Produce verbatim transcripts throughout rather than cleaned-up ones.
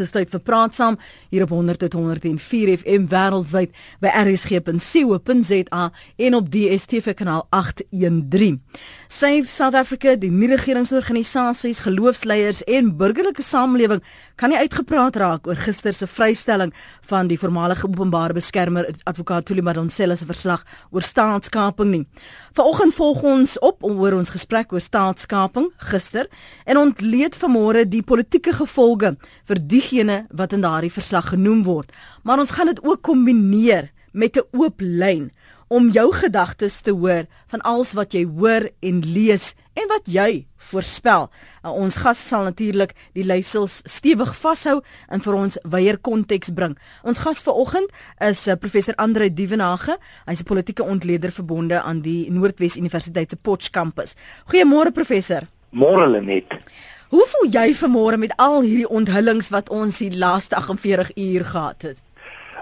Dis tyd vir Praat Saam hier op honderd tot honderd en vier F M wêreldwyd by r s g punt co punt z a en op D S T V kanaal agt een drie. Save South Africa, die nie-regeringsorganisasies, geloofsleiers en burgerlike samelewing kan nie uitgepraat raak oor gister se vrystelling van die voormalige openbare beskermer advokaat Thuli Madonsela se verslag oor staatskaping nie. Vanoggend volg ons op oor ons gesprek oor staatskaping gister en ontleed vanmôre die politieke gevolge vir die wat in daardie verslag genoem word, maar ons gaan dit ook kombineer met 'n oop lyn om jou gedagtes te hoor van alles wat jy hoor en lees en wat jy voorspel. Uh, ons gas sal natuurlik die leiersels stewig vashou en vir ons wyer konteks bring. Ons gas vanoggend is uh, professor André Duvenhage. Hy's 'n politieke ontleder verbonde aan die Noordwes Universiteit se Potch kampus. Goeiemôre professor. Môre Lenet. Hoe voel jy vanmôre met al hierdie onthullings wat ons die laaste agt en veertig uur gehad het?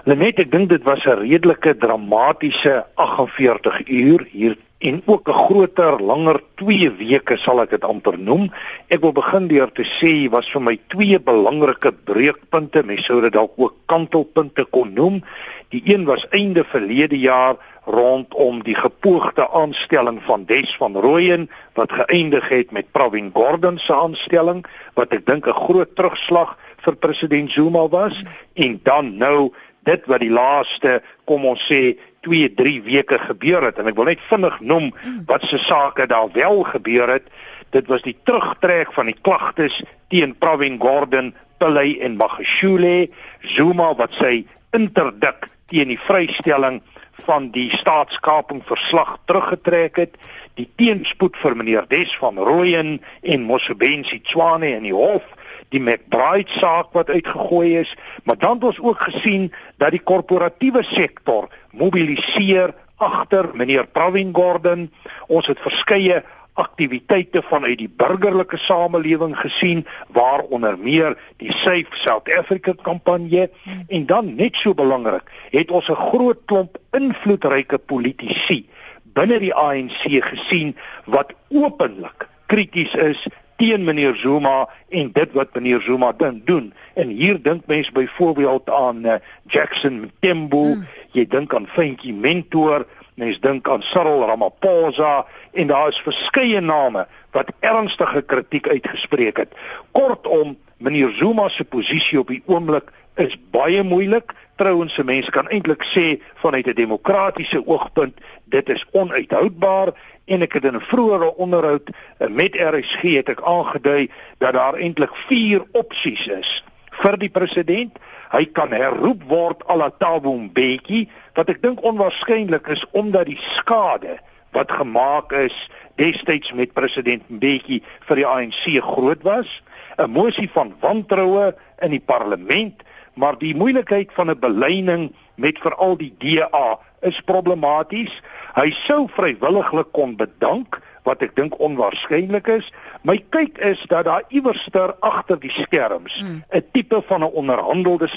Lenet, ek dink dit was 'n redelike dramatiese agt en veertig uur hier en ook 'n groter, langer twee weke sal ek dit amper noem. Ek wil begin deur te sê was vir my twee belangrike breekpunte, mens sou dit dalk ook kantelpunte kon noem. Die een was einde verlede jaar rondom die gepoogde aanstelling van Des Van Royen wat geëindig het met Pravin Gordhan se aanstelling, wat ek dink 'n groot terugslag vir president Zuma was, en dan nou dit wat die laaste, kom ons sê, twee, drie weke gebeur het, en ek wil net vinnig noem wat se sake daar wel gebeur het. Dit was die terugtrek van die klagtes teen Pravin Gordhan, Pillay en Magashule, Zuma wat sy interdik teen die vrystelling van die staatskaping verslag teruggetrek het, die teenspoed vir meneer Des Van Royen en Mosebenzi Zwane in die hof, die McBride saak wat uitgegooi is, maar dan het ons ook gesien dat die korporatiewe sektor mobiliseer agter meneer Pravin Gordhan. Ons het verskeie aktiwiteite vanuit die burgerlike samelewing gesien, waar onder meer die Safe South Africa kampanje, en dan net so belangrik, het ons 'n groot klomp invloedryke politici binne die A N C gesien wat openlik krities is teen meneer Zuma en dit wat meneer Zuma dan doen. En hier dink mense byvoorbeeld aan uh, Jackson Mthembu, mm. jy dink aan Vytjie Mentor, mens dink aan Cyril Ramaphosa, en daar is verskeie name wat ernstige kritiek uitgespreek het. Kortom, meneer Zuma se posisie op die oomblik is baie moeilik. Trouwens, mense kan eintlik sê vanuit 'n demokratiese oogpunt, dit is onuithoudbaar, en ek het in 'n vroeëre onderhoud met R S G het ek aangedui dat daar eintlik vier opsies is vir die president. Hy kan herroep word à la Thabo Mbeki, wat ek dink onwaarskynlik is omdat die skade wat gemaak is destyds met president Mbeki vir die A N C groot was. 'n Mosie van wantroue in die parlement, maar die moeilikheid van 'n beleining met veral die D A is problematies. Hy sou vrywilliglik kon bedank, wat ek dink onwaarskynlik is. My kyk is dat daar iewerster agter die skerms 'n mm. tipe van 'n onderhandelde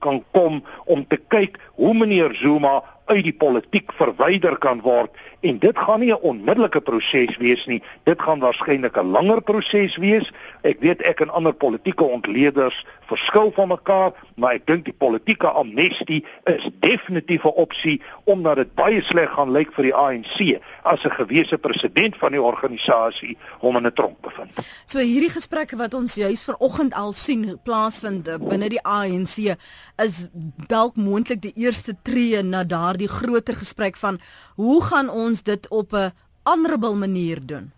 kan kom om te kyk hoe meneer Zuma uit die politiek verwyder kan word, en dit gaan nie 'n onmiddellike proses wees nie, dit gaan waarskynlik 'n langer proses wees. Ek weet ek en ander politieke ontleeders verskil van mekaar, maar ek dink die politieke amnestie is definitief 'n opsie, omdat dit baie sleg gaan lyk vir die A N C as 'n gewese president van die organisasie hom in 'n tronk bevind. So hierdie gesprekke wat ons juis vanoggend al sien plaasvind binne die A N C is dalk moontlik die eerste tree na daar die groter gesprek van hoe gaan ons dit op 'n honourable manier doen?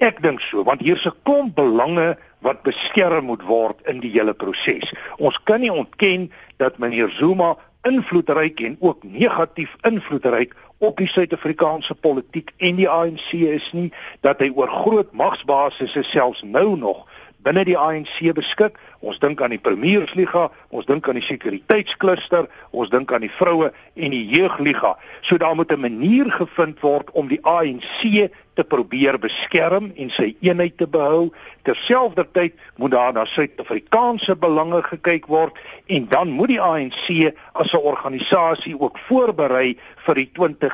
Ek dink so, want hier's 'n klomp belange wat beskerm moet word in die hele proses. Ons kan nie ontken dat meneer Zuma invloedryk en ook negatief invloedryk op die Suid-Afrikaanse politiek en die A N C is nie, dat hy oor groot magsbasisse selfs nou nog binne die A N C beskik. Ons dink aan die Premiersliga, ons dink aan die Sekuriteitskluster, ons dink aan die Vroue en die Jeugliga. So daar moet 'n manier gevind word om die A N C te probeer beskerm en sy eenheid te behou. Terselfdertyd moet daar na Suid-Afrikaanse belange gekyk word, en dan moet die A N C as 'n organisasie ook voorberei vir die twintig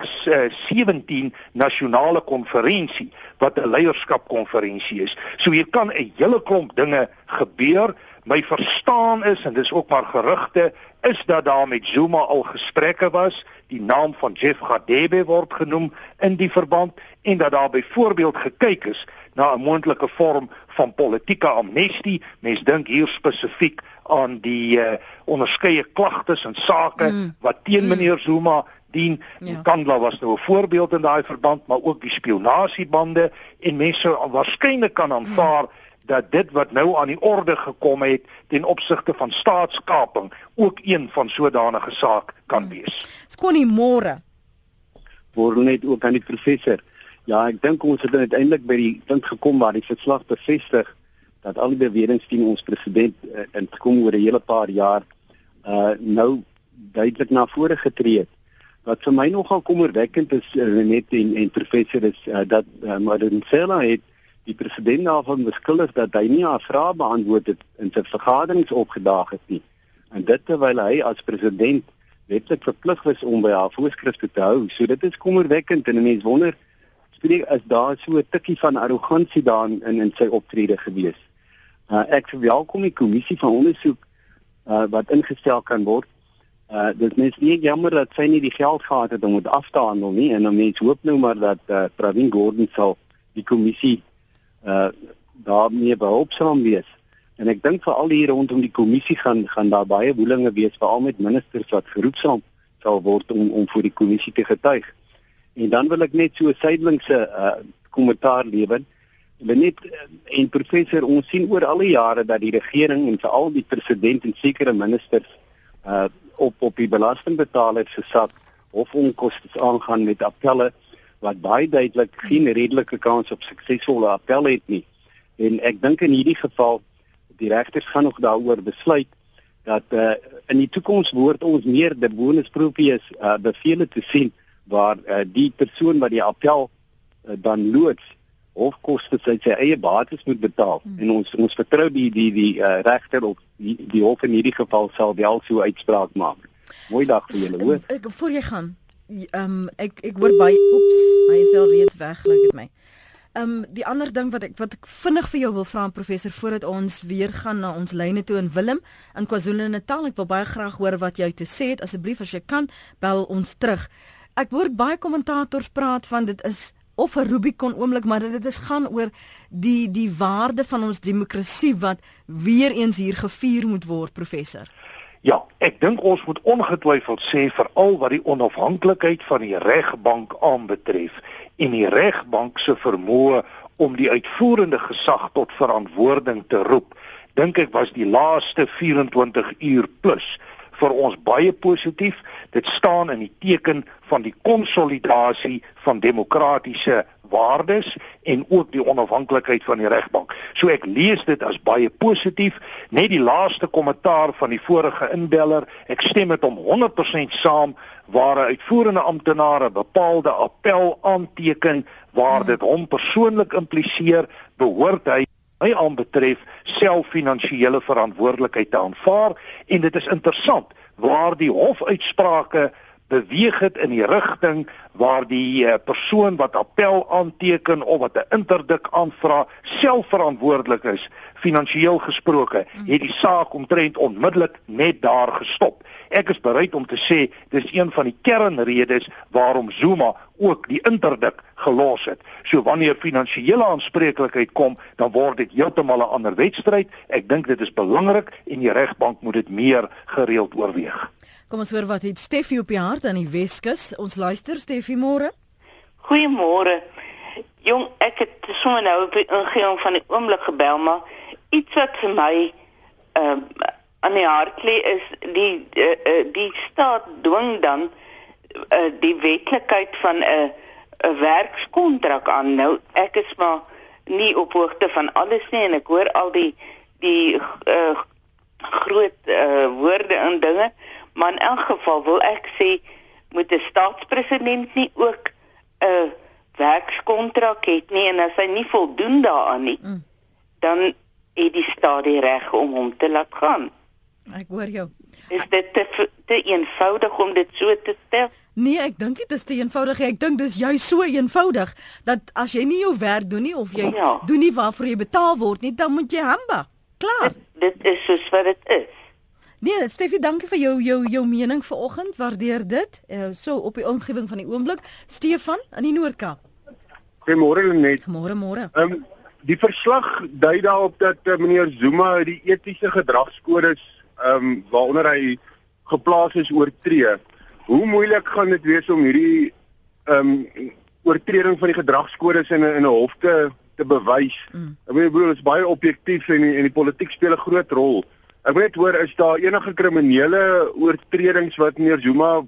sewentien nasionale konferensie wat 'n leierskapkonferensie is. So jy kan 'n hele klomp dinge gebeur. My verstaan is, en dis ook maar gerugte, is dat daar met Zuma al gesprekke was, die naam van Jeff Gaddebe word genoem in die verband, en dat daar byvoorbeeld gekyk is na 'n moontlike vorm van politieke amnestie. Mens dink hier spesifiek aan die uh, onderskeie klagtes en sake mm. wat teen mm. meneer Zuma dien. Ja. Nkandla was nou 'n voorbeeld in daai verband, maar ook die spionasiebande, en mense waarskynlik kan aanvaar mm. dat dit wat nou aan die orde gekom het ten opsigte van staatskaping ook een van sodanige saak kan wees. Skonie, môre. Môre net ook aan die professor. Ja, ek dink ons het uiteindelik by die punt gekom waar die verslag bevestig dat al die beweringe teen ons president uh, in gekom oor 'n hele paar jaar uh, nou duidelik na vore getree het. Wat vir my nogal kommerwekkend is, uh, net en, en professor is uh, dat uh, Madonsela het die president daarvan beskuldig dat hy nie haar vrae beantwoord het en sy vergaderings opgedaag het nie. En dit terwyl hy as president wetlik verplig was om by haar voorskrifte te hou. So dit is kommerwekkend en 'n mens wonder, spreek as daar so 'n tikkie van arrogansie daarin in, in sy optrede gewees. Uh, ek verwelkom die kommissie van ondersoek uh, wat ingestel kan word. Uh, dit is nie jammer dat sy nie die geld gehad het om dit af te handel nie, en 'n mens hoop nou maar dat uh, Pravin Gordhan sal die kommissie Uh, daarmee behulpsaam wees. En ek dink veral hier rondom die kommissie gaan gaan daar baie woelinge wees, veral met ministers wat geroepsaam sal word om om voor die kommissie te getuig. En dan wil ek net so 'n sydelingse uh, kommentaar lewer. Net uh, en professor, ons sien oor alle jare dat die regering en veral die president en sekere ministers uh, op op die belastingbetaler se sak of onkoste aangaan met appelle wat baie duidelik geen redelike kans op suksesvolle appel het nie. En ek dink in hierdie geval, die regters gaan nog daaroor besluit, dat uh, in die toekoms word ons meer de bonus propies uh, bevele te sien, waar uh, die persoon wat die appel uh, dan loods, hofkoste uit sy eie bates moet betaal. Mm. En ons ons vertrou die, die, die uh, regter op die, die hof in hierdie geval sal wel so uitspraak maak. Mooi dag vir julle, hoor. Ek, voor jy gaan, Um, ek ek hoor by oeps, hy is al reeds weg, lyk dit my. Um die ander ding wat ek wat ek vinnig vir jou wil vra, professor, voordat ons weer gaan na ons lyne toe, in Willem in KwaZulu-Natal, ek wil baie graag hoor wat jy te sê het. Asseblief, as jy kan, bel ons terug. Ek hoor baie kommentators praat van dit is of 'n Rubicon oomblik, maar dit is gaan oor die die waarde van ons demokrasie wat weer eens hier gevier moet word, professor. Ja, ek dink ons moet ongetwyfeld sê, veral wat die onafhanklikheid van die regbank aanbetref en die regbank se vermoë om die uitvoerende gesag tot verantwoording te roep, dink ek was die laaste vierentwintig uur plus vir ons baie positief. Dit staan in die teken van die konsolidasie van demokratiese waardes en ook die onafhanklikheid van die regbank. So ek lees dit as baie positief. Net die laaste kommentaar van die vorige inbeller, ek stem met hom honderd persent saam, waar 'n uitvoerende amptenaar 'n bepaalde appel aanteken waar dit hom persoonlik impliseer, behoort hy hy aanbetref self finansiële verantwoordelikheid te aanvaar, en dit is interessant waar die hofuitsprake beweeg het in die rigting waar die persoon wat appel aanteken of wat 'n interdik aanvra self verantwoordelik is. Finansieel gesproke het die saak omtrent onmiddellik net daar gestop. Ek is bereid om te sê dis een van die kernredes waarom Zuma ook die interdik gelos het. So wanneer finansiële aanspreeklikheid kom, dan word dit heeltemal 'n ander wedstryd. Ek dink dit is belangrik en die regbank moet dit meer gereeld oorweeg. Kom ons hoor wat het Steffie op die hart aan die Weskus. Ons luister, Steffie, môre. Goeiemôre. Jong, ek het sommer nou op die ingewing van die oomblik gebel, maar iets wat vir my uh, aan die hart lê is die uh, uh, die staat dwing dan uh, die wetlikheid van 'n uh, 'n werkskontrak aan. Nou, ek is maar nie op hoogte van alles nie, en ek hoor al die die uh, groot uh, woorde en dinge. Maar in elk geval wil ek sê, moet 'n staatspresident nie ook 'n uh, werkskontrak hê nie, en as hy nie voldoen daaraan nie, mm. dan het die staat die reg om hom te laat gaan. Ek hoor jou. Is dit te, te eenvoudig om dit so te stel? Nee, ek dink dit is te eenvoudig. Ek dink dis juist so eenvoudig, dat as jy nie jou werk doen nie, of jy ja. doen nie waarvoor jy betaal word nie, dan moet jy hamba. Klaar. Dit, dit is soos wat dit is. Nee, Stefie, dankie vir jou jou jou mening vanoggend. Waardeer dit. Uh, so op die omgewing van die oomblik, Stefan in die Noord-Kaap. Goeiemôre net. Môre môre. Ehm um, die verslag dui daarop dat uh, meneer Zuma die etiese gedragskodes ehm um, waaronder hy geplaas is oortree. Hoe moeilik gaan dit wees om hierdie ehm um, oortreding van die gedragskodes in 'n in 'n hof te te bewys? Mm. Ek weet broer, dit is baie objektief en die, en die politiek speel 'n groot rol. Ek weet hoor, is daar enige kriminele oortredings wat meneer Zuma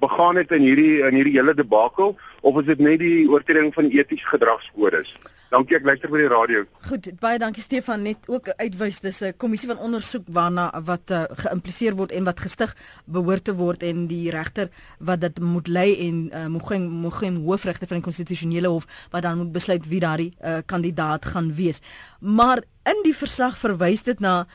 begaan het in hierdie in hierdie hele debakel, of is dit net die oortreding van etiese gedragskodes? Dankie, ek luister vir die radio. Goed, baie dankie Stefan. Net ook uitwys, dis 'n kommissie van ondersoek waarna wat uh, geïmpliseer word en wat gestig behoort te word, en die regter wat dit moet lei, en uh, Mogoeng Mogoeng hoofregter van die konstitusionele hof wat dan moet besluit wie daardie uh, kandidaat gaan wees. Maar in die verslag verwys dit na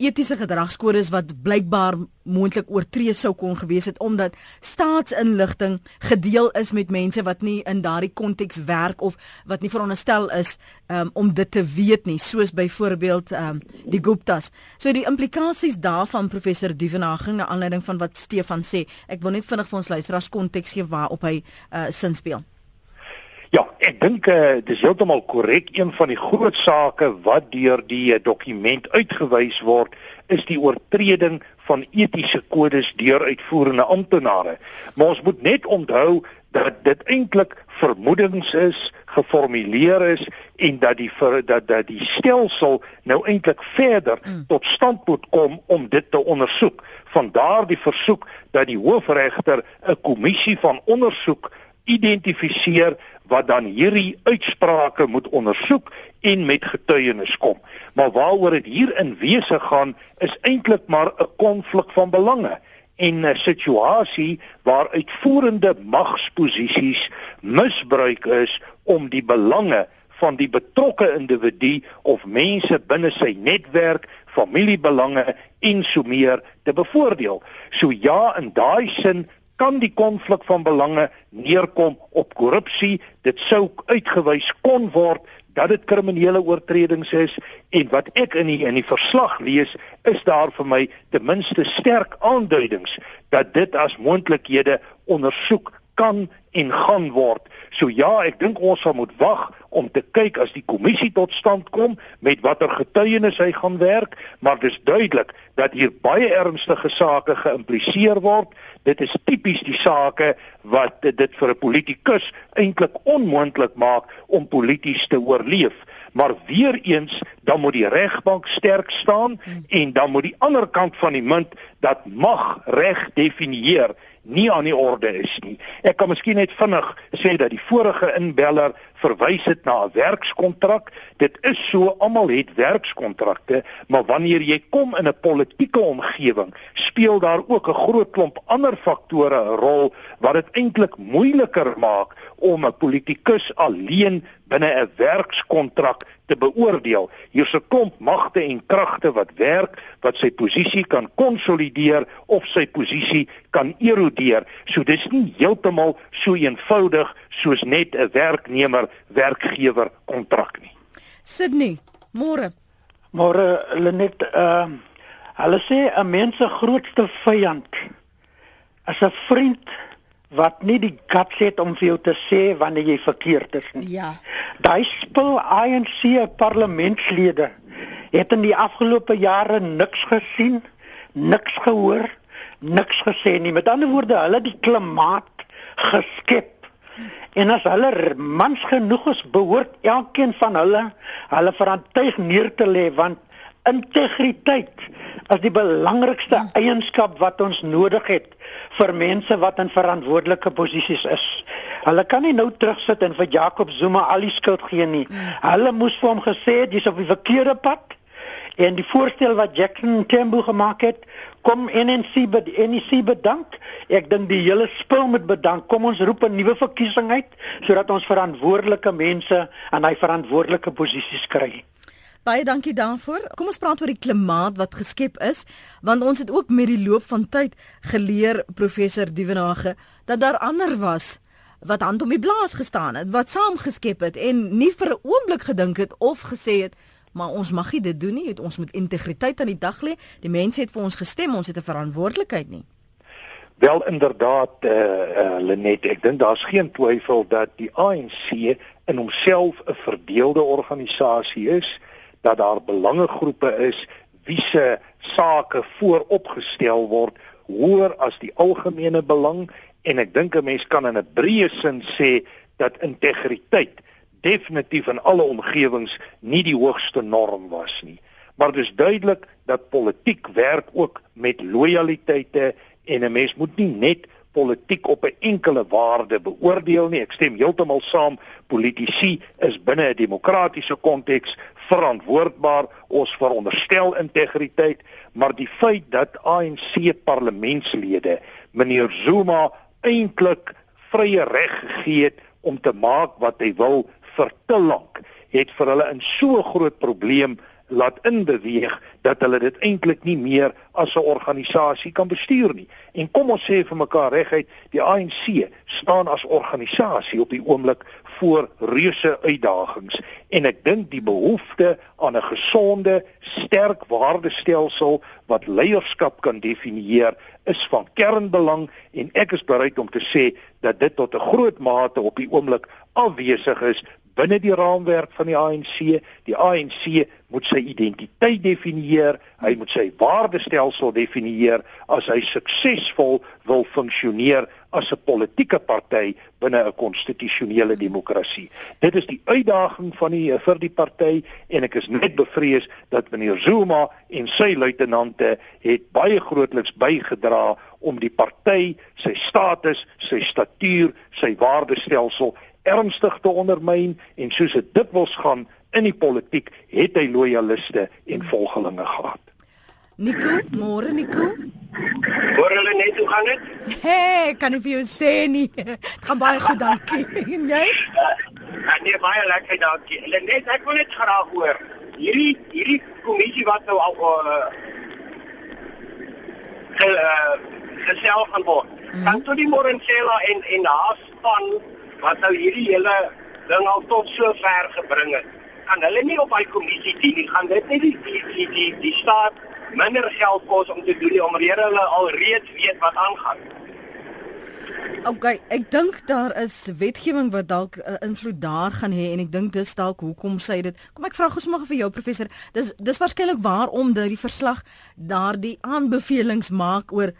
etiese gedragskodes wat blykbaar moontlik oortree sou kon gewees het, omdat staatsinligting gedeel is met mense wat nie in daardie konteks werk of wat nie veronderstel is um, om dit te weet nie, soos byvoorbeeld um, die Guptas. So die implikasies daarvan, professor Duvenhage, na aanleiding van wat Stefan sê. Ek wil net vinnig vir ons luisteraars konteks gee waarop hy uh, sin speel. Ja, ek dink uh, dis heeltemal korrek. Een van die groot sake wat deur die dokument uitgewys word, is die oortreding van etiese kodes deur uitvoerende amptenare. Maar ons moet net onthou dat dit eintlik vermoedings is, geformuleer is, en dat die ver, dat dat die stelsel nou eintlik verder mm. tot stand moet kom om dit te ondersoek. Vandaar die versoek dat die hoofregter 'n kommissie van ondersoek identifiseer wat dan hierdie uitsprake moet ondersoek en met getuienis kom. Maar waaroor dit hier in wese gaan, is eintlik maar 'n konflik van belange en 'n situasie waar uitvoerende magsposisies misbruik is om die belange van die betrokke individu of mense binne sy netwerk, familiebelange en so meer te bevoordeel. So ja, in daai sin kan die konflik van belange neerkom op korrupsie. Dit sou uitgewys kon word dat dit kriminele oortredings is, en wat ek in die, in die verslag lees, is daar vir my ten minste sterk aanduidings dat dit as moontlikhede ondersoek kan en gaan word. So ja, ek dink ons sal moet wag om te kyk as die kommissie tot stand kom, met watter getuienis hy gaan werk, maar dis duidelik dat hier baie ernstige sake geïmpliseer word. Dit is tipies die sake wat dit vir 'n politikus eintlik onmoontlik maak om polities te oorleef. Maar weer eens, dan moet die regbank sterk staan, en dan moet die ander kant van die munt, dat mag reg definieer, nie aan die orde is nie. Ek kan miskien net vinnig sê dat die vorige inbeller verwys het na 'n werkskontrak. Dit is so, almal het werkskontrakte, maar wanneer jy kom in 'n politieke omgewing, speel daar ook 'n groot klomp ander faktore 'n rol wat dit eintlik moeiliker maak om 'n politikus alleen binne 'n werkskontrak te beoordeel. Hier's 'n klomp magte en kragte wat werk, wat sy posisie kan konsolideer of sy posisie kan erodeer. So dis nie heeltemal so eenvoudig soos net 'n werknemer werkgewer kontrak nie. Sydney, môre. Môre Lenet, uh, hulle sê 'n mens se grootste vyand is 'n vriend wat nie die guts het om vir jou te sê wanneer jy verkeerd is nie. Ja. Daai spul A N C parlementslede het in die afgelope jare niks gesien, niks gehoor, niks gesê nie. Met ander woorde, hulle het die klimaat geskep. En as hulle mans genoeg is, behoort elkeen van hulle hulle verantwoordelik neer te lê, want integriteit is die belangrikste eienskap wat ons nodig het vir mense wat in verantwoordelike posisies is. Hulle kan nie nou terugsit en vir Jacob Zuma al die skuld gee nie. Hulle moes vir hom gesê het, jy's op die verkeerde pad, en die voorstel wat Jackson Tembo gemaak het, kom N N C bedank. Ek dink die hele spul moet bedank. Kom ons roep 'n nuwe verkiesing uit sodat ons verantwoordelike mense aan hy verantwoordelike posisies kry. Baie dankie daarvoor. Kom ons praat oor die klimaat wat geskep is, want ons het ook met die loop van tyd geleer, professor Duvenhage, dat daar ander was wat hand om die blaas gestaan het, wat saam geskep het en nie vir 'n oomblik gedink het of gesê het maar ons mag nie dit doen nie. Het, ons moet integriteit aan die dag lê. Die mense het vir ons gestem, ons het 'n verantwoordelikheid nie. Wel inderdaad, eh uh, uh, Lenet, ek dink daar's geen twyfel dat die A N C in homself 'n verdeelde organisasie is, dat daar belangegroepe is wie se sake vooropgestel word hoër as die algemene belang, en ek dink 'n mens kan in 'n breë sin sê dat integriteit definitief in alle omgewings nie die hoogste norm was nie. Maar dis duidelik dat politiek werk ook met lojaliteite, en 'n mens moet nie net politiek op 'n enkele waarde beoordeel nie. Ek stem heeltemal saam, politici is binne 'n demokratiese konteks verantwoordbaar. Ons veronderstel integriteit, maar die feit dat A N C parlementslede meneer Zuma eintlik vrye reg gegee het om te maak wat hy wil vir te lank, het vir hulle in so 'n groot probleem laat inbeweeg dat hulle dit eintlik nie meer as 'n organisasie kan bestuur nie. En kom ons sê vir mekaar reguit, die A N C staan as organisasie op die oomblik voor reuse uitdagings, en ek dink die behoefte aan 'n gesonde, sterk waardestelsel wat leierskap kan definieer is van kernbelang, en ek is bereid om te sê dat dit tot 'n groot mate op die oomblik afwesig is binne die raamwerk van die A N C. Die A N C moet sy identiteit definieer, hy moet sy waardestelsel definieer as hy suksesvol wil funksioneer as 'n politieke party binne 'n konstitusionele demokrasie. Dit is die uitdaging van die vir die party, en ek is net bevrees dat meneer Zuma en sy luitenante het baie grootliks bygedra om die party, sy status, sy statuur, sy waardestelsel ernstig te ondermyn, en soos dit dikwels gaan in die politiek, het hy loyaliste en volgelinge gehad. Nico, môre Nico. Hoor hulle net, hoe gaan dit? Hey, kan nie vir jou sê nie. Dit gaan baie goed, dankie. En jy? Uh, nee, baie lekker, dankie. Net, ek wil net graag hoor, hierdie, hierdie kommissie wat nou al uh, ge, uh, gesel gaan word, mm. kan Thuli Madonsela en, en haar span wat nou hierdie hele ding al tot so ver gebring het, gaan hulle nie op hy kommissie dien nie, gaan dit nie die, die, die, die, die staat minder geld kos om te doen nie, omrede hulle al reeds weet wat aangaan. Ok, ek dink daar is wetgewing wat dalk uh, invloed daar gaan hê, en ek dink dis dalk hoekom sy dit. Kom ek vra gou sommer vir jou, professor, dis, dis waarskynlik waarom dat die verslag daar die aanbevelings maak oor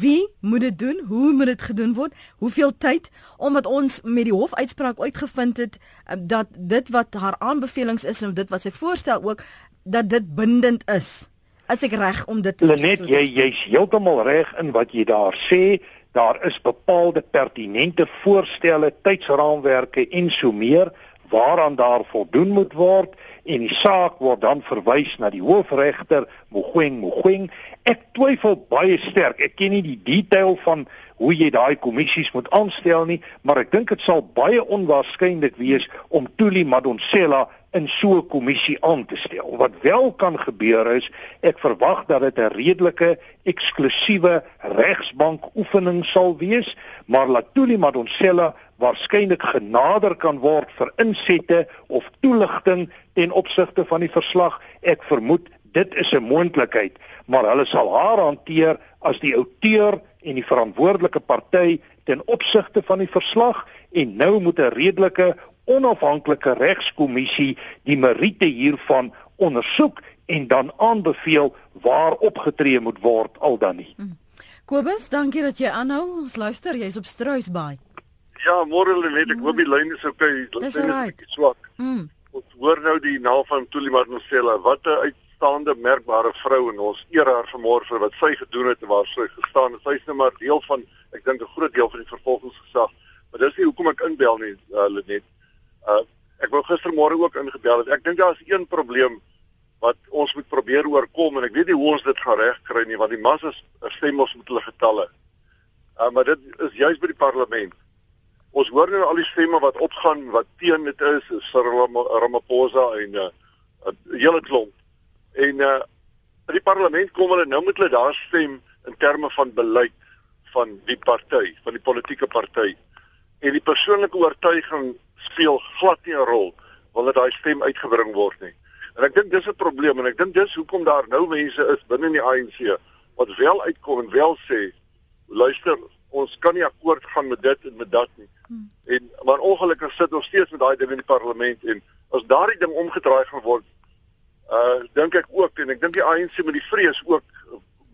wie moet dit doen, hoe moet dit gedoen word, hoeveel tyd, omdat ons met die hofuitspraak uitgevind het dat dit wat haar aanbevelings is en dit wat sy voorstel ook, dat dit bindend is. As ek reg om dit te... Lenet, jy, jy's heeltemal reg in wat jy daar sê. Daar is bepaalde pertinente voorstelle, tydsraamwerke en so meer, waaraan daar voldoen moet word, en die saak word dan verwys na die hoofregter Mogoeng Mogoeng. Ek twyfel baie sterk, ek ken nie die detail van hoe jy daai kommissies moet aanstel nie, maar ek dink dit sal baie onwaarskynlik wees om Thuli Madonsela in so 'n kommissie aan te stel. Wat wel kan gebeur is, ek verwag dat dit 'n redelike eksklusiewe regsbank oefening sal wees, maar laat Thuli Madonsela waarskynlik genader kan word vir insette of toelichting ten opsigte van die verslag. Ek vermoed dit is 'n moontlikheid, maar hulle sal haar hanteer as die outeur en die verantwoordelike party ten opsigte van die verslag, en nou moet 'n redelike onafhanklike regskommissie die meriete hiervan ondersoek en dan aanbeveel waar opgetree moet word al dan nie. Hmm. Kobus, dankie dat jy aanhou. Ons luister, jy's op Struisbaai. Ja, môre Lenet, ek hoop die lyn is ok. Dit is bietjie swak. Mm. Ons hoor nou die naam van Thuli Madonsela, wat 'n uitstaande merkbare vrou, en ons eer haar vanmôre vir wat sy gedoen het en waar sy gestaan het. Sy is nou maar deel van, ek dink 'n groot deel van die vervolgingsgesag, maar dis nie hoekom ek inbel nie, uh, Lenet. Uh, ek wou gistermôre ook ingebel het. Ek dink daar is een probleem wat ons moet probeer oorkom, en ek weet nie hoe ons dit gaan regkry nie, want die massa stem ons met hulle getalle. Uh, maar dit is juis by die parlement. Ons hoor nou al die stemme wat opgaan, wat teen dit is, is Cyril Ramaphosa en 'n uh, hele klomp. En uh, in die parlement kom hulle nou met hulle daar stem in terme van beleid van die party, van die politieke party. En die persoonlike oortuiging speel glad nie 'n rol wanneer daai stem uitgebring word nie. En ek dink dis 'n probleem en ek dink dis hoekom daar nou mense is binne in die A N C wat wel uitkom en wel sê, luister, ons kan nie akkoord gaan met dit en met dat nie. Hmm. En maar ongelukkig sit ons steeds met daai ding in die parlement, en as daardie ding omgedraai gaan word, uh dink ek ook, en ek dink die A N C met die vrees ook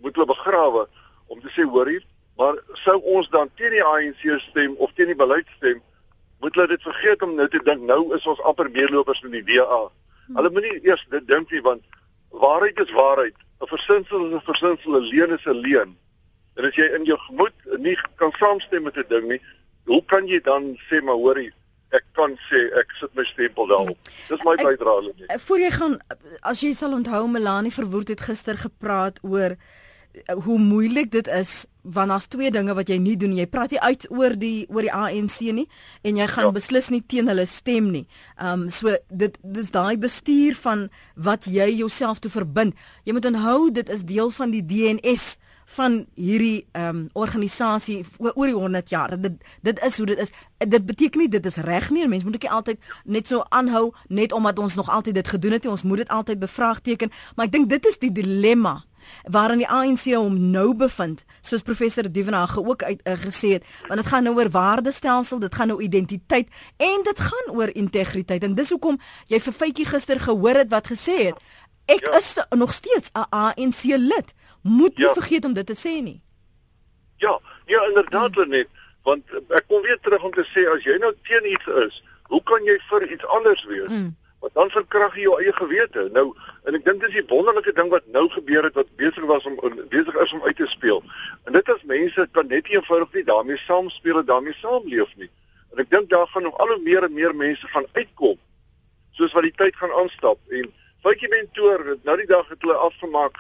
moet hulle begrawe om te sê, hoor hier, maar sou ons dan teen die A N C stem of teen die beleid stem, moet hulle dit vergeet om nou te dink nou is ons amper meelopers met die D A. Hmm. Hulle moet nie eers dit dink nie, want waarheid is waarheid. 'n Versinsel is 'n versinsel, 'n leuen is 'n leuen. En as jy in jou gemoed nie kan saamstem met 'n ding nie, hoe kan jy dan sê maar hoorie, ek kan sê ek sit my stempel daarop. Dis my bydrae. Voor jy gaan, as jy sal onthou, Melanie Verwoerd het gister gepraat oor hoe moeilik dit is, want daar's twee dinge wat jy nie doen. Jy praat nie uit oor die oor die A N C nie, en jy gaan ja. beslis nie teen hulle stem nie. Um so dit dis daai bestuur van wat jy jouself toe verbind. Jy moet onthou dit is deel van die D N S van hierdie um, organisasie oor die honderd jaar. Dit, dit is hoe dit is. Dit beteken nie dit is reg nie. Mense moet ook nie altyd net so aanhou, net omdat ons nog altyd dit gedoen het. Ons moet dit altyd bevraagteken. Maar ek dink dit is die dilemma waarin die A N C hom nou bevind, soos professor Duvenhage ook uit, uh, gesê het. Want dit gaan nou oor waardestelsel, dit gaan nou identiteit, en dit gaan oor integriteit. En dis hoekom jy vir Vytjie gister gehoor het wat gesê het, ek ja. is nog steeds 'n A N C lid. Moet nie ja. vergeet om dit te sê nie. Ja, ja inderdaad hmm. net, want ek kom weer terug om te sê, as jy nou teen iets is, hoe kan jy vir iets anders wees? Hmm. Want dan verkrag jy jou eie gewete. Nou, en ek dink dis die wonderlike ding wat nou gebeur het, wat besig was om besig is om uit te speel. En dit is mense kan net nie eenvoudig nie daarmee saamspeel en daarmee saamleef nie. En ek dink daar gaan nog al hoe meer en meer mense gaan uitkom, soos wat die tyd gaan aanstap. En Vytjie Mentor, nou die dag het hulle afgemaak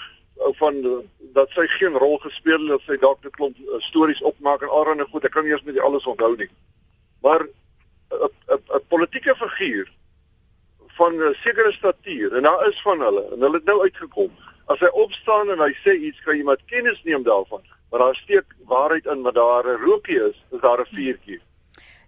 van dat sy geen rol gespeel het, dat sy dalk 'n klomp stories opmaak en allerlei goed. Ek kan nie eers met die alles onthou nie. Maar 'n politieke figuur van 'n sekere statuur, en daar is van hulle, en hulle het nou uitgekom. As hy opstaan en hy sê iets, kan jy maar kennis neem daarvan, maar daar steek waarheid in, maar daar 'n rookie is, is daar 'n vuurtjie.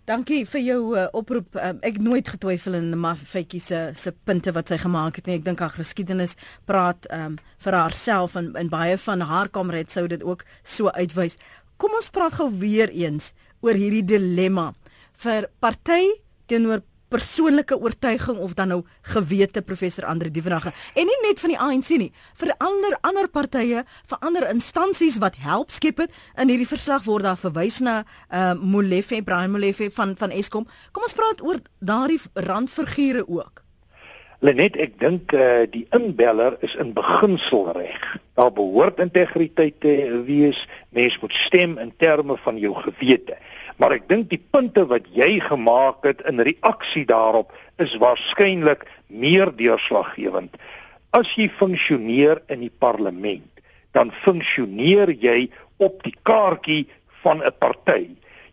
Dankie vir jou uh, oproep. Um, ek nooit getwyfel in Vytjie se se punte wat sy gemaak het nie. Ek dink haar geskiedenis praat um, vir haarself, en, en baie van haar kamerad sou dit ook so uitwys. Kom ons praat gou weer eens oor hierdie dilemma vir party teenoor persoonlike oortuiging of dan nou gewete, professor André Duvenhage. En nie net van die A N C nie, vir ander ander partye, vir ander instansies wat help skep het. In hierdie verslag word daar verwys na uh, Molefe, Brian Molefe van van Eskom. Kom ons praat oor daardie randfigure ook. Lenet, ek dink uh, die inbeller is in beginsel reg. Daar behoort integriteit te wees. Mens moet stem in terme van jou gewete. Maar ek dink die punte wat jy gemaak het in reaksie daarop is waarskynlik meer deurslaggewend. As jy funksioneer in die parlement, dan funksioneer jy op die kaartjie van 'n party.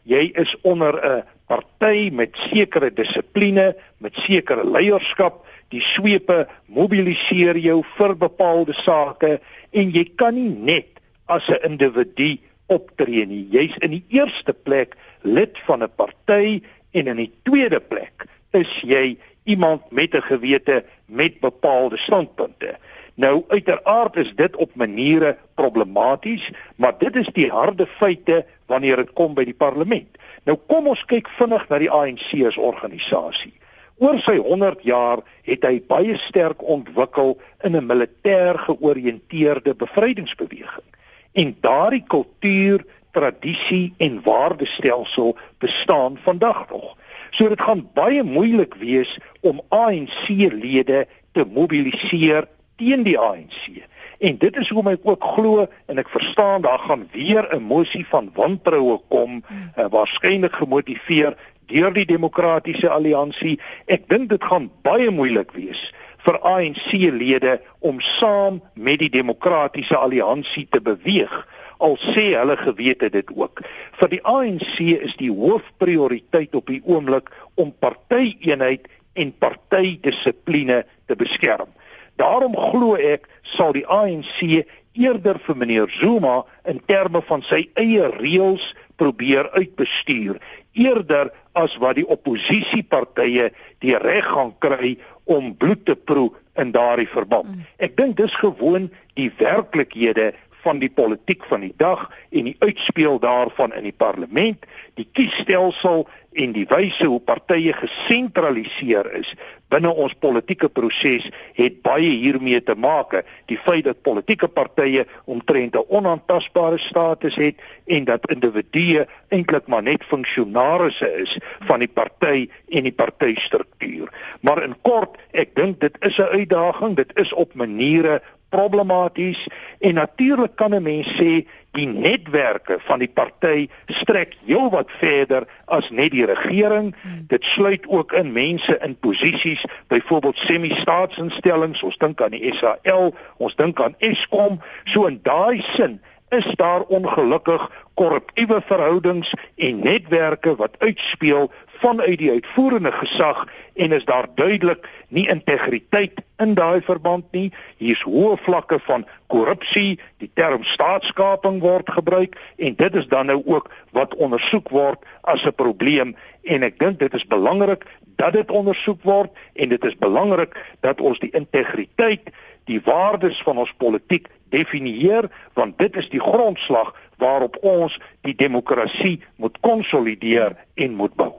Jy is onder 'n party met sekere dissipline, met sekere leierskap. Die swepe mobiliseer jou vir bepaalde sake, en jy kan nie net as 'n individu optree nie. Jy's in die eerste plek lid van 'n party, en in die tweede plek is jy iemand met 'n gewete, met bepaalde standpunte. Nou uiteraard is dit op maniere problematies, maar dit is die harde feite wanneer dit kom by die parlement. Nou kom ons kyk vinnig na die A N C as organisasie. Oor sy honderd jaar het hy baie sterk ontwikkel in 'n militêr georiënteerde bevrydingsbeweging. En daardie kultuur, tradisie en waardestelsel bestaan vandag nog. So dit gaan baie moeilik wees om A N C-lede te mobiliseer teen die A N C. En dit is hoekom ek ook glo, en ek verstaan daar gaan weer 'n mosie van wantroue kom, uh, waarskynlik gemotiveer deur die Demokratiese Alliansie. Ek dink dit gaan baie moeilik wees vir A N C-lede om saam met die Demokratiese Alliansie te beweeg, al sê hulle gewete dit ook. Vir die A N C is die hoofprioriteit op die oomblik om partyeenheid en partydissipline te beskerm. Daarom glo ek sal die A N C eerder vir meneer Zuma in terme van sy eie reëls probeer uitbestuur, eerder as wat die oppositiepartye die reg gaan kry om bloed te proe in daardie verband. Ek dink dis gewoon die werklikhede van die politiek van die dag en die uitspeel daarvan in die parlement, die kiesstelsel en die wyse hoe partye gesentraliseer is binne ons politieke proses het baie hiermee te maak. Die feit dat politieke partye omtrent 'n onaantastbare status het en dat individue eintlik maar net funksionarisse is van die party en die partystruktuur. Maar in kort, ek dink dit is 'n uitdaging, dit is op maniere problematies en natuurlik kan 'n mens sê die netwerke van die party strek heelwat verder as net die regering. Hmm. Dit sluit ook in mense in posisies, byvoorbeeld semi-staatsinstellings, ons dink aan die S A L, ons dink aan Eskom. So in daai sin is daar ongelukkig korruptiewe verhoudings en netwerke wat uitspeel vanuit die uitvoerende gesag en is daar duidelik nie integriteit in daai verband nie. Hier's hoë vlakke van korrupsie, die term staatskaping word gebruik en dit is dan nou ook wat ondersoek word as 'n probleem en ek dink dit is belangrik dat dit ondersoek word en dit is belangrik dat ons die integriteit, die waardes van ons politiek definieer, want dit is die grondslag waarop ons die demokrasie moet konsolideer en moet bou.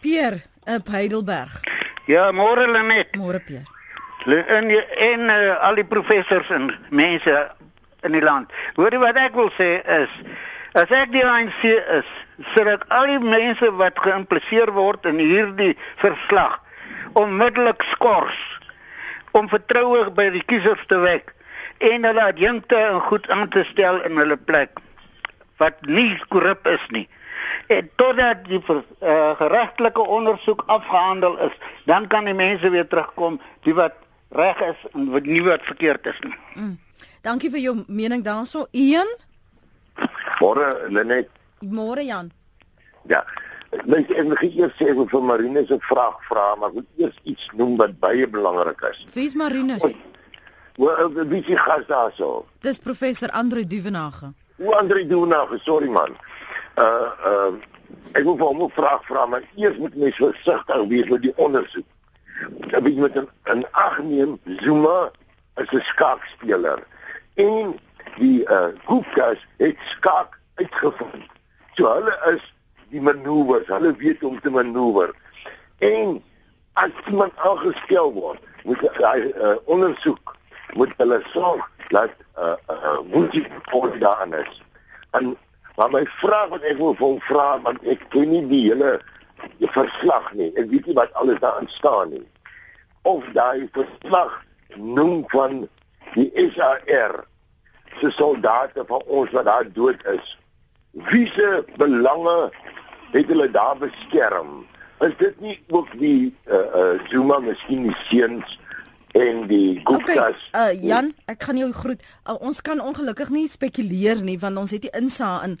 Pierre op Heidelberg. Ja, môre Lenet. Môre Pierre. En, en uh, al die professors en mense in die land. Hoor jy wat ek wil sê is, as ek die A N C is, sal ek al die mense wat geïmpliseer word in hierdie verslag, onmiddellik skors, om vertroue by die kiesers te wek, en hulle adjunkte en goed aan te stel in hulle plek, wat nie korrup is nie. En totdat die uh, geregtelike ondersoek afgehandel is, dan kan die mense weer terugkom die wat reg is en wat nie wat verkeerd is nie. Mm. Dankie vir jou mening daarso. Ian? Môre, Lenet. Môre, Jan. Ja, mens, ek moet eers sê, ek wil vir Marinus 'n vraag vra, maar ek moet eers iets noem wat baie belangrik is. Wie is Marinus? Wie is die gas daarso? Dis professor André Duvenhage. O, André Duvenhage, sorry man. Uh, uh, ek wil vir hom 'n vraag vra, maar eers moet mens versigtig wees met die ondersoek. Ek weet met 'n agneem Zuma as 'n skaakspeler en die uh, Koopkas het skaak uitgevind. So hulle is die manoeuvres, hulle weet om te manoeuvre. En as iemand aangestel word, moet hy uh, ondersoek, moet hulle sorg dat uh, uh, woensdag voor daaraan is. En maar my vraag wat ek wil vir hom vra, want ek ken nie die hele verslag nie. Ek weet nie wat alles daarin staan nie. Of daai verslag noem van die S A R, se soldate van ons wat daar dood is. Wie se belange het hulle daar beskerm? Is dit nie ook die uh, uh, Zuma, miskien die seuns en die Guptas? Okay, uh, Jan, ek gaan jou groet. Uh, ons kan ongelukkig nie spekuleer nie, want ons het die insaag in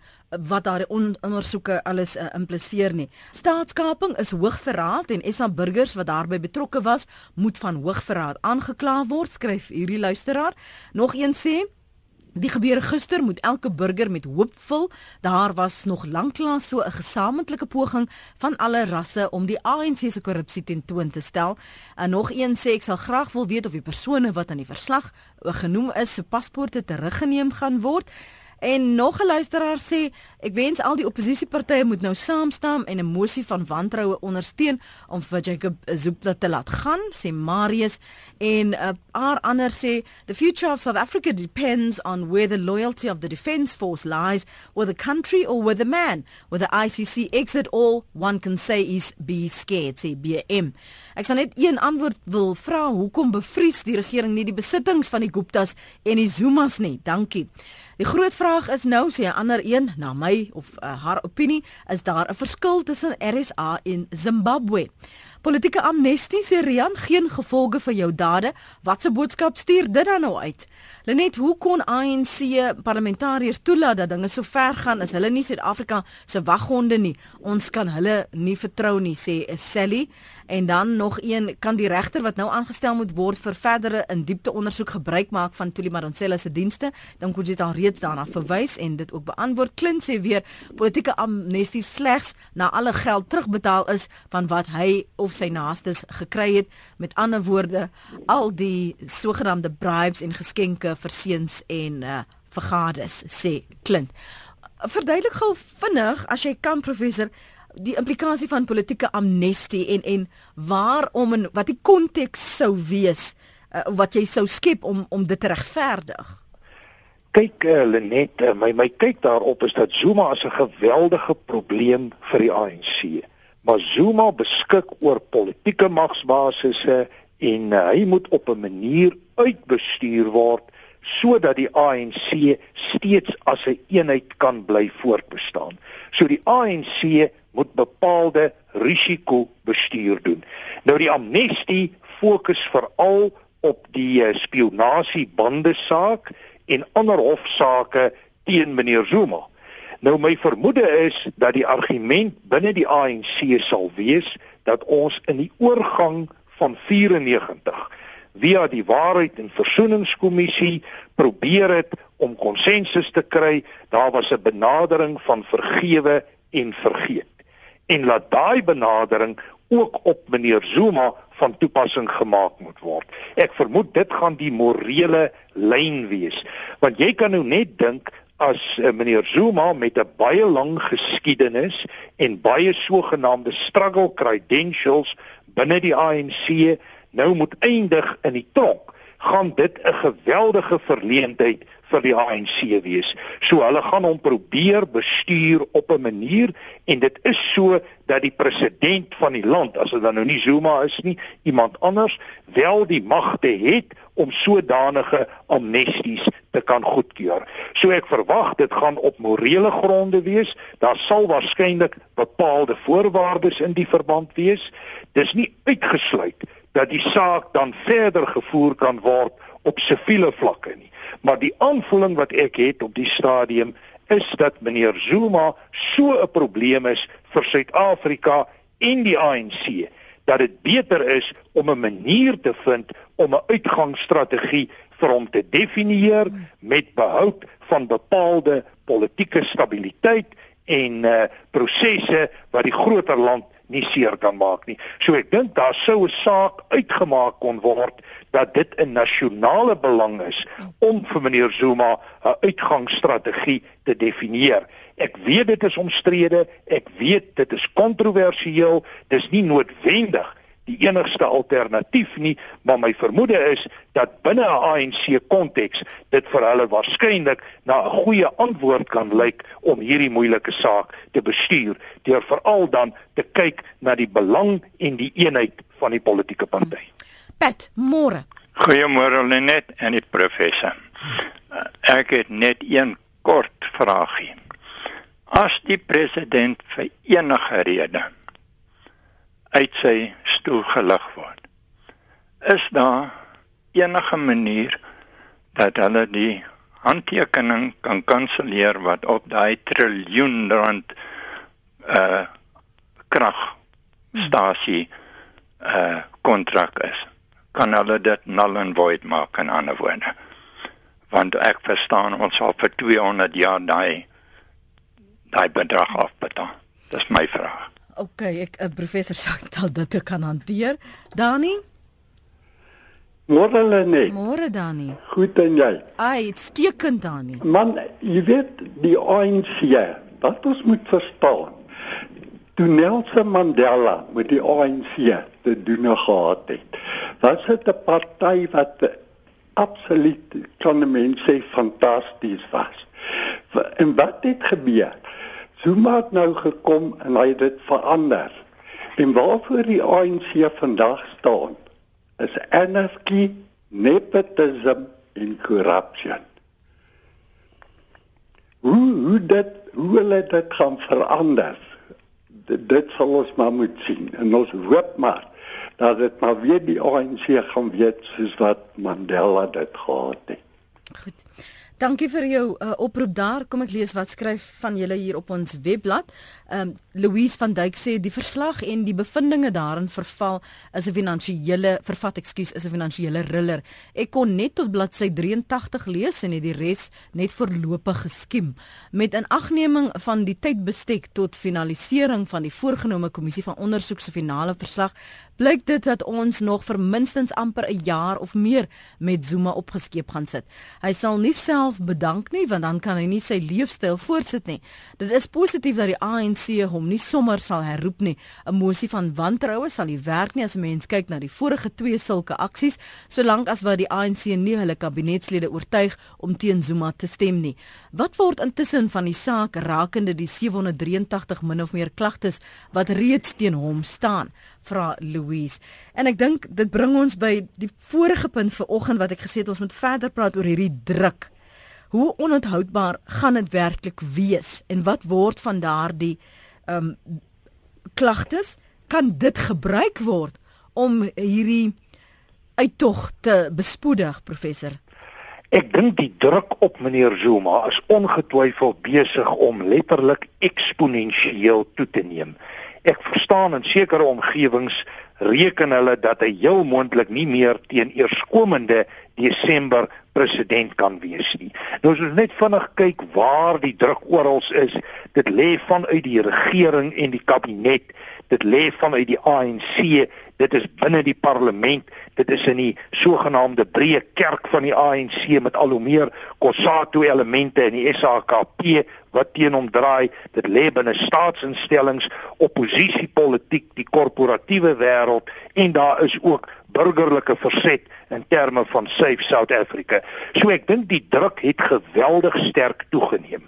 wat daar on ondersoeke alles uh, impliseer nie. Staatskaping is hoogverraad en S A burgers wat daarby betrokke was, moet van hoogverraad aangekla word, skryf hierdie luisteraar. Nog een sê, die gebeure gister moet elke burger met hoop vul. Daar was nog lanklaas so 'n gesamentlike poging van alle rasse om die A N C se korrupsie tentoon te stel. En nog een sê, ek sal graag wil weet of die persone wat in die verslag genoem is, se paspoorte teruggeneem gaan word. En nog 'n luisteraar sê, ek wens al die oppositiepartye moet nou saamstaan en 'n mosie van wantroue ondersteun om vir Jacob Zuma te laat gaan, sê Marius. En 'n paar ander sê, the future of South Africa depends on where the loyalty of the defence force lies, with the country or with the man. With the I C C exit, all one can say is be scared, sê B M. Ek sal net een antwoord wil vra, hoekom bevries die regering nie die besittings van die Guptas en die Zumas nie? Dankie. Die groot vraag is nou, sê 'n ander een, na my of uh, haar opinie, is daar 'n verskil tussen R S A en Zimbabwe. Politieke amnestie, sê Rian, geen gevolge vir jou dade. Wat se boodskap stuur dit dan nou uit? Lenet, hoe kon A N C parlementariërs toelaat dat dinge so ver gaan as hulle nie Suid-Afrika se waghonde nie? Ons kan hulle nie vertrou nie, sê Sally. En dan nog een, kan die regter wat nou aangestel moet word vir verdere in diepte ondersoek gebruik maak van Thuli Madonsela se dienste? Dan kon jy daar reeds daarna verwys en dit ook beantwoord. Klint sê weer, politieke amnestie slegs na alle geld terugbetaal is van wat hy of of sy naastes gekry het. Met ander woorde, al die sogenaamde bribes en geskenke vir seuns en uh, vergades, sê Clint. Verduidelik gou vinnig, as jy kan, professor, die implikasie van politieke amnestie en en waarom en wat die konteks sou wees uh, wat jy sou skep om om dit te regverdig. Kyk uh, Lenet, uh, my my kyk daarop is dat Zuma is 'n geweldige probleem vir die A N C. Maar Zuma beskik oor politieke magsbasisse en uh, hy moet op 'n manier uitbestuur word sodat die A N C steeds as 'n eenheid kan bly voortbestaan. So die A N C moet bepaalde risikobestuur doen. Nou die amnestie fokus veral op die uh, spionasiebande saak en ander hofsaake teen meneer Zuma. Nou my vermoede is dat die argument binne die A N C sal wees dat ons in die oorgang van vyf-en-negentig via die Waarheid en Versoeningskommissie probeer het om konsensus te kry. Daar was 'n benadering van vergewe en vergeet. En laat daai benadering ook op meneer Zuma van toepassing gemaak moet word. Ek vermoed dit gaan die morele lyn wees. Want jy kan nou net dink as uh, meneer Zuma met 'n baie lang geskiedenis en baie sogenaamde struggle credentials binne die A N C nou moet eindig in die tronk, gaan dit 'n geweldige verleentheid vir die A N C wees. So hulle gaan hom probeer bestuur op 'n manier en dit is so dat die president van die land, as dit dan nou nie Zuma is nie, iemand anders, wel die magte het om sodanige amnesties te kan goedkeur. So ek verwag dit gaan op morele gronde wees. Daar sal waarskynlik bepaalde voorwaardes in die verband wees. Dis nie uitgesluit dat die saak dan verder gevoer kan word op siviele vlakke nie. Maar die aanvoeling wat ek het op die stadium is dat meneer Zuma so 'n probleem is vir Suid-Afrika en die A N C, dat dit beter is om 'n manier te vind om 'n uitgangsstrategie vir hom te definieer met behoud van bepaalde politieke stabiliteit en uh, prosesse wat die groter land nie seer kan maak nie. So ek dink daar sou 'n saak uitgemaak kon word dat dit 'n nasionale belang is om vir meneer Zuma 'n uitgangsstrategie te definieer. Ek weet dit is omstrede, ek weet dit is kontroversieel, dis nie noodwendig die enigste alternatief nie, maar my vermoede is dat binne 'n A N C konteks dit vir hulle waarskynlik na 'n goeie antwoord kan lyk om hierdie moeilike saak te bestuur, deur veral dan te kyk na die belang en die eenheid van die politieke party. Pat, môre. Goeiemôre Lenet en die professor. Ek het net een kort vraagie. As die president vir enige rede uit sy stoel gelig word, is daar enige manier dat hulle die handtekening kan kanselleer wat op daai triljoen rand uh, kragstasie uh, kontrak is? Kan hulle dit null and void maak, in ander woorde? Want ek verstaan ons al vir tweehonderd jaar daai daai bedrag afbetaal. Dis my vraag. Ok, ek, professor, sal dat dit ek kan hanteer. Dani? Môre Lenet. Môre Dani. Goed en jy? Ai, uitstekend Dani. Man, jy weet, die A N C, wat ons moet verstaan, toe Nelson Mandela met die A N C te doen gehad het, was dit 'n party wat absoluut, kan mense sê, fantasties was. En wat het gebeur? Zuma het nou gekom en hy het dit verander. En waarvoor die A N C vandag staan, is anarchie, nepotisme en korrupsie. Hoe, hoe, dit, hoe hulle dit gaan verander, dit, dit sal ons maar moet sien. En ons hoop maar dat dit maar weer die A N C gaan weet soos wat Mandela dit gehad het. Goed. Dankie vir jou uh, oproep daar. Kom ek lees wat skryf van julle hier op ons webblad. Um, Louise van Duyk sê die verslag en die bevindinge daarin verval as 'n finansiële vervat, ekskuus, is 'n finansiële riller. Ek kon net tot bladsy drie en agtig lees en het die res net voorlopig geskiem. Met inagneming van die tydbestek tot finalisering van die voorgenome kommissie van ondersoek se finale verslag, blyk dit dat ons nog vir minstens amper een jaar of meer met Zuma opgeskeep gaan sit. Hy sal nie self bedank nie, want dan kan hy nie sy leefstyl voortsit nie. Dit is positief dat die A N C hom nie sommer sal herroep nie. 'n Mosie van wantroue sal nie werk nie as mens kyk na die vorige twee sulke aksies, solank as wat die A N C nie hulle kabinetslede oortuig om teen Zuma te stem nie. Wat word intussen van die saak rakende die sewe honderd drie en agtig min of meer klagtes wat reeds teen hom staan? Vra Louise. En ek dink dit bring ons by die vorige punt vanoggend wat ek gesê het ons moet verder praat oor hierdie druk. Hoe onhoudbaar gaan dit werklik wees en wat word van daardie ehm um, klagtes? Kan dit gebruik word om hierdie uittog te bespoedig, professor? Ek dink die druk op meneer Zuma is ongetwyfeld besig om letterlik eksponensieel toe te neem. Ek verstaan in sekere omgewings reken hulle dat hy heel moontlik nie meer teen eerskomende Desember president kan wees nie. Nou as ons net vinnig kyk waar die druk oral is, dit lê vanuit die regering en die kabinet, dit lê vanuit die A N C, dit is binne die parlement, dit is in die sogenaamde breë kerk van die A N C met al hoe meer Kossatu elemente in die S A K P wat teen hom draai, dit lê binne staatsinstellings, oppositiepolitiek, die korporatiewe wêreld en daar is ook burgerlike verset in terme van Safe South Africa. So ek dink die druk het geweldig sterk toegeneem.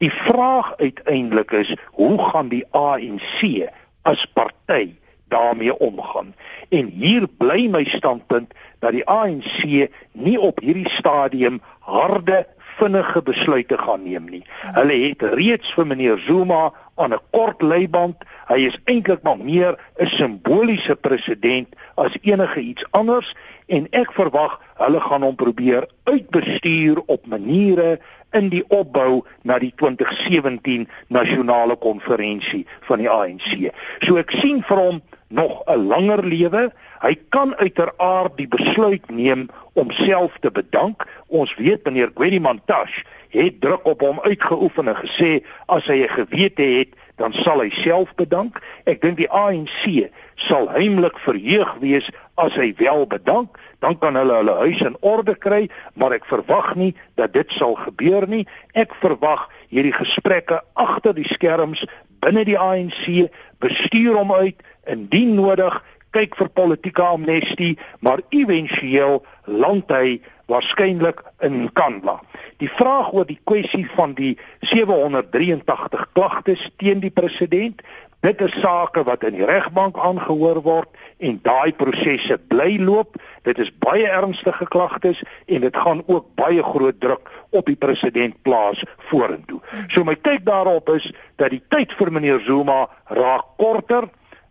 Die vraag uiteindelik is, hoe gaan die A N C as party daarmee omgaan? En hier bly my standpunt dat die A N C nie op hierdie stadium harde, vinnige besluite gaan neem nie. Hulle het reeds vir meneer Zuma aan 'n kort leiband. Hy is eintlik maar meer 'n simboliese president as enige iets anders en ek verwag hulle gaan hom probeer uitbestuur op maniere in die opbou na die twintig sewentien nasionale konferensie van die A N C. So ek sien vir hom nog 'n langer lewe. Hy kan uiteraard die besluit neem om self te bedank. Ons weet meneer Gwede Mantashe het druk op hom uitgeoefen en gesê as hy 'n gewete het, dan sal hy self bedank. Ek dink die A N C sal heimlik verheug wees as hy wel bedank, dan kan hulle hulle huis in orde kry, maar ek verwag nie dat dit sal gebeur nie. Ek verwag hierdie gesprekke agter die skerms binne die A N C, bestuur hom uit, indien nodig, kyk vir politieke amnestie, maar eventueel land hy waarskynlik in Nkandla. Die vraag oor die kwessie van die sewe honderd drie en agtig klagtes teen die president, dit is sake wat in die regbank aangehoor word en daai prosesse bly loop. Dit is baie ernstige klagtes en dit gaan ook baie groot druk op die president plaas vorentoe. So my kyk daarop is dat die tyd vir meneer Zuma raak korter.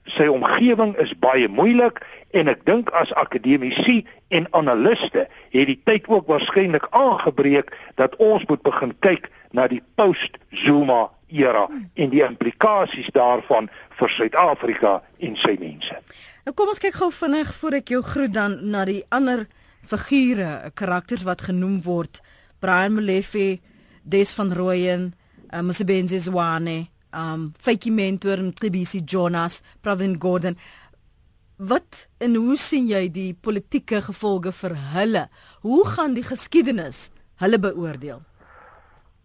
Sy omgewing is baie moeilik en ek dink as akademici en analiste het die tyd ook waarskynlik aangebreek dat ons moet begin kyk na die post-Zuma era en die implikasies daarvan vir Suid-Afrika en sy mense. Nou kom ons kyk gou vinnig voor ek jou groet dan na die ander figure, karakters wat genoem word. Brian Molefe, Des Van Royen, uh, Mosebenzi Zwane, Um, Vytjie Mentor, T B C Jonas, Pravin Gordhan. Wat en hoe sien jy die politieke gevolge vir hulle? Hoe gaan die geskiedenis hulle beoordeel?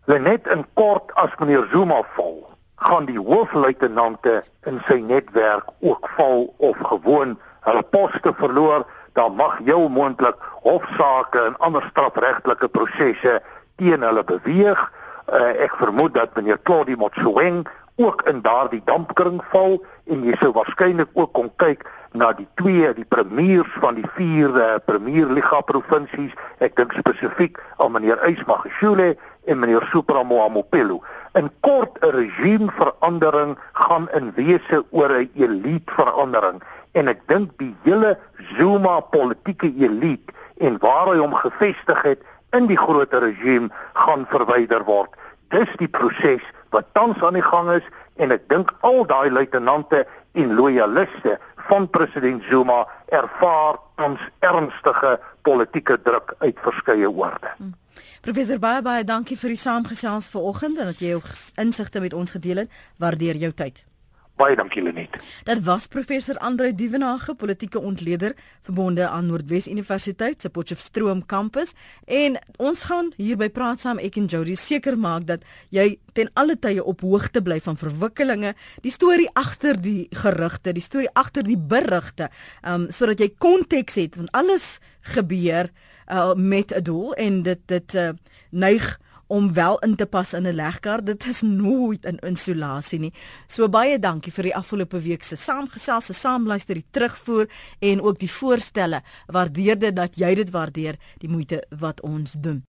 Net in kort, as meneer Zuma val, gaan die hoofluitenante in sy netwerk ook val of gewoon hulle poste verloor. Dan mag heel moontlik hofsaake en ander strafregtelike prosesse teen hulle beweeg. Uh, ek vermoed dat meneer Thodi Modise ook in daardie dampkring val en jy sou waarskynlik ook kon kyk na die twee, die premiers van die vier uh, premierliga provinsies. Ek dink spesifiek aan meneer Ace Magashule en meneer Supra Mahumapelo. In kort, 'n regimeverandering gaan in wese oor 'n eliteverandering en ek dink die hele Zuma politieke elite en waar hy hom gevestig het in die groter regime gaan verwyder word. Dis die proses wat tans aan die gang is en ek dink al daai luitenante en loyaliste van president Zuma ervaar tans ernstige politieke druk uit verskeie oorde. Hmm. Professor, baie baie dankie vir die saamgesels vanoggend en dat jy jou insigte met ons gedeel het. Waardeer jou tyd. Baie dankie Lenet. Dit was professor André Duvenhage, politieke ontleder verbonde aan Noordwes Universiteit se Potchefstroom kampus, en ons gaan hierby praat saam ek en Jody seker maak dat jy ten alle tye op hoogte bly van verwikkelinge, die storie agter die gerugte, die storie agter die berigte, um, sodat jy konteks het want alles gebeur uh, met 'n doel en dit dit uh, neig om wel in te pas in 'n legkaart. Dit is nooit in insulasie nie. So baie dankie vir die afgelope week se saamgesels, se saamluister, die terugvoer en ook die voorstelle. Waardeer dit dat jy dit waardeer, die moeite wat ons doen.